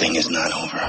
thing is not over.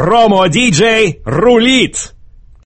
Промо-диджей рулит!